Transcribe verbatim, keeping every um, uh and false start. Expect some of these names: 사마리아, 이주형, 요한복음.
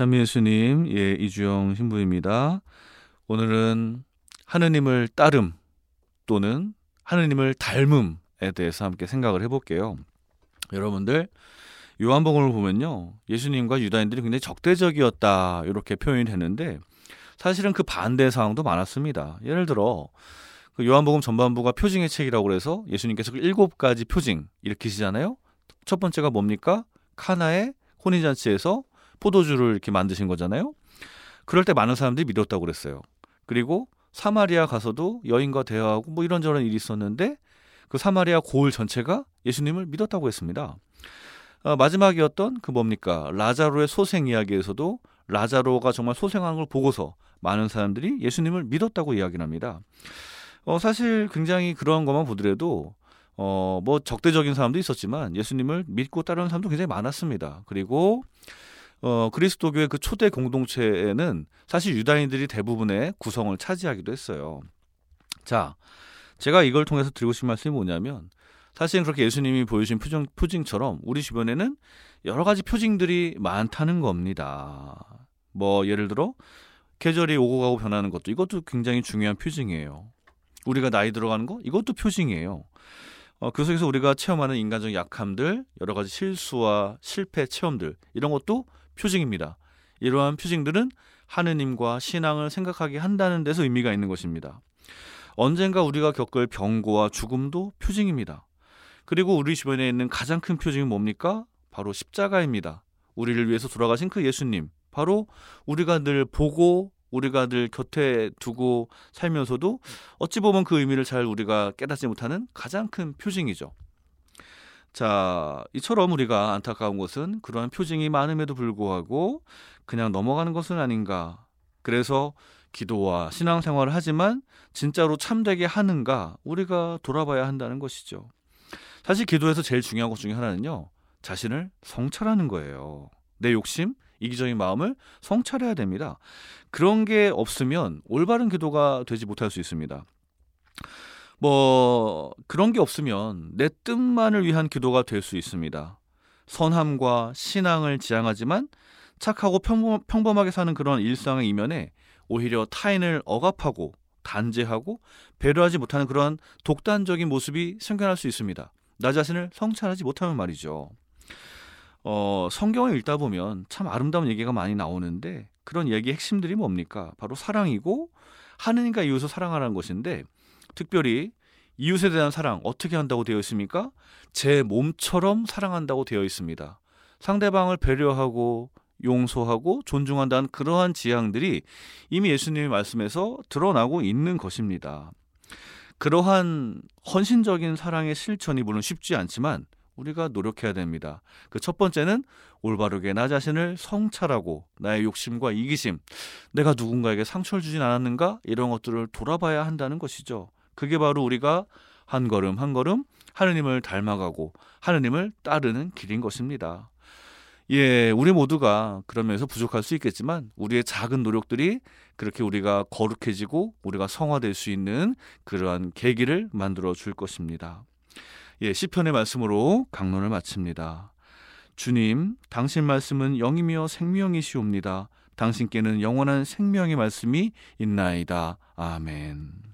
참 예수님, 예, 이주형 신부입니다. 오늘은 하느님을 따름 또는 하느님을 닮음에 대해서 함께 생각을 해볼게요. 여러분들, 요한복음을 보면요, 예수님과 유다인들이 굉장히 적대적이었다 이렇게 표현했는데 사실은 그 반대의 상황도 많았습니다. 예를 들어 그 요한복음 전반부가 표징의 책이라고 해서 예수님께서 그 일곱 가지 표징 일으키시잖아요. 첫 번째가 뭡니까? 카나의 혼인잔치에서 포도주를 이렇게 만드신 거잖아요. 그럴 때 많은 사람들이 믿었다고 그랬어요. 그리고 사마리아 가서도 여인과 대화하고 뭐 이런저런 일이 있었는데 그 사마리아 고을 전체가 예수님을 믿었다고 했습니다. 어, 마지막이었던 그 뭡니까? 라자로의 소생 이야기에서도 라자로가 정말 소생한 걸 보고서 많은 사람들이 예수님을 믿었다고 이야기를 합니다. 어, 사실 굉장히 그런 것만 보더라도 어, 뭐 적대적인 사람도 있었지만 예수님을 믿고 따르는 사람도 굉장히 많았습니다. 그리고 어, 그리스도교의 그 초대 공동체에는 사실 유다인들이 대부분의 구성을 차지하기도 했어요. 자, 제가 이걸 통해서 드리고 싶은 말씀이 뭐냐면 사실 그렇게 예수님이 보여주신 표정, 표징처럼 우리 주변에는 여러 가지 표징들이 많다는 겁니다. 뭐 예를 들어 계절이 오고 가고 변하는 것도 이것도 굉장히 중요한 표징이에요. 우리가 나이 들어가는 거 이것도 표징이에요. 어, 그 속에서 우리가 체험하는 인간적 약함들, 여러 가지 실수와 실패 체험들 이런 것도 표징입니다. 이러한 표징들은 하느님과 신앙을 생각하게 한다는 데서 의미가 있는 것입니다. 언젠가 우리가 겪을 병고와 죽음도 표징입니다. 그리고 우리 주변에 있는 가장 큰 표징이 뭡니까? 바로 십자가입니다. 우리를 위해서 돌아가신 그 예수님, 바로 우리가 늘 보고 우리가 늘 곁에 두고 살면서도 어찌 보면 그 의미를 잘 우리가 깨닫지 못하는 가장 큰 표징이죠. 자, 이처럼 우리가 안타까운 것은 그러한 표징이 많음에도 불구하고 그냥 넘어가는 것은 아닌가. 그래서 기도와 신앙생활을 하지만 진짜로 참되게 하는가 우리가 돌아봐야 한다는 것이죠. 사실 기도에서 제일 중요한 것 중에 하나는요, 자신을 성찰하는 거예요. 내 욕심, 이기적인 마음을 성찰해야 됩니다. 그런 게 없으면 올바른 기도가 되지 못할 수 있습니다. 뭐 그런 게 없으면 내 뜻만을 위한 기도가 될 수 있습니다. 선함과 신앙을 지향하지만 착하고 평범, 평범하게 사는 그런 일상의 이면에 오히려 타인을 억압하고 단죄하고 배려하지 못하는 그런 독단적인 모습이 생겨날 수 있습니다. 나 자신을 성찰하지 못하면 말이죠. 어, 성경을 읽다 보면 참 아름다운 얘기가 많이 나오는데 그런 얘기의 핵심들이 뭡니까? 바로 사랑이고 하느님과 이웃을 사랑하라는 것인데 특별히 이웃에 대한 사랑 어떻게 한다고 되어 있습니까? 제 몸처럼 사랑한다고 되어 있습니다. 상대방을 배려하고 용서하고 존중한다는 그러한 지향들이 이미 예수님의 말씀에서 드러나고 있는 것입니다. 그러한 헌신적인 사랑의 실천이 물론 쉽지 않지만 우리가 노력해야 됩니다. 그 첫 번째는 올바르게 나 자신을 성찰하고 나의 욕심과 이기심, 내가 누군가에게 상처를 주진 않았는가 이런 것들을 돌아봐야 한다는 것이죠. 그게 바로 우리가 한 걸음 한 걸음 하느님을 닮아가고 하느님을 따르는 길인 것입니다. 예, 우리 모두가 그러면서 부족할 수 있겠지만 우리의 작은 노력들이 그렇게 우리가 거룩해지고 우리가 성화될 수 있는 그러한 계기를 만들어 줄 것입니다. 예, 시편의 말씀으로 강론을 마칩니다. 주님, 당신 말씀은 영이며 생명이시옵니다. 당신께는 영원한 생명의 말씀이 있나이다. 아멘.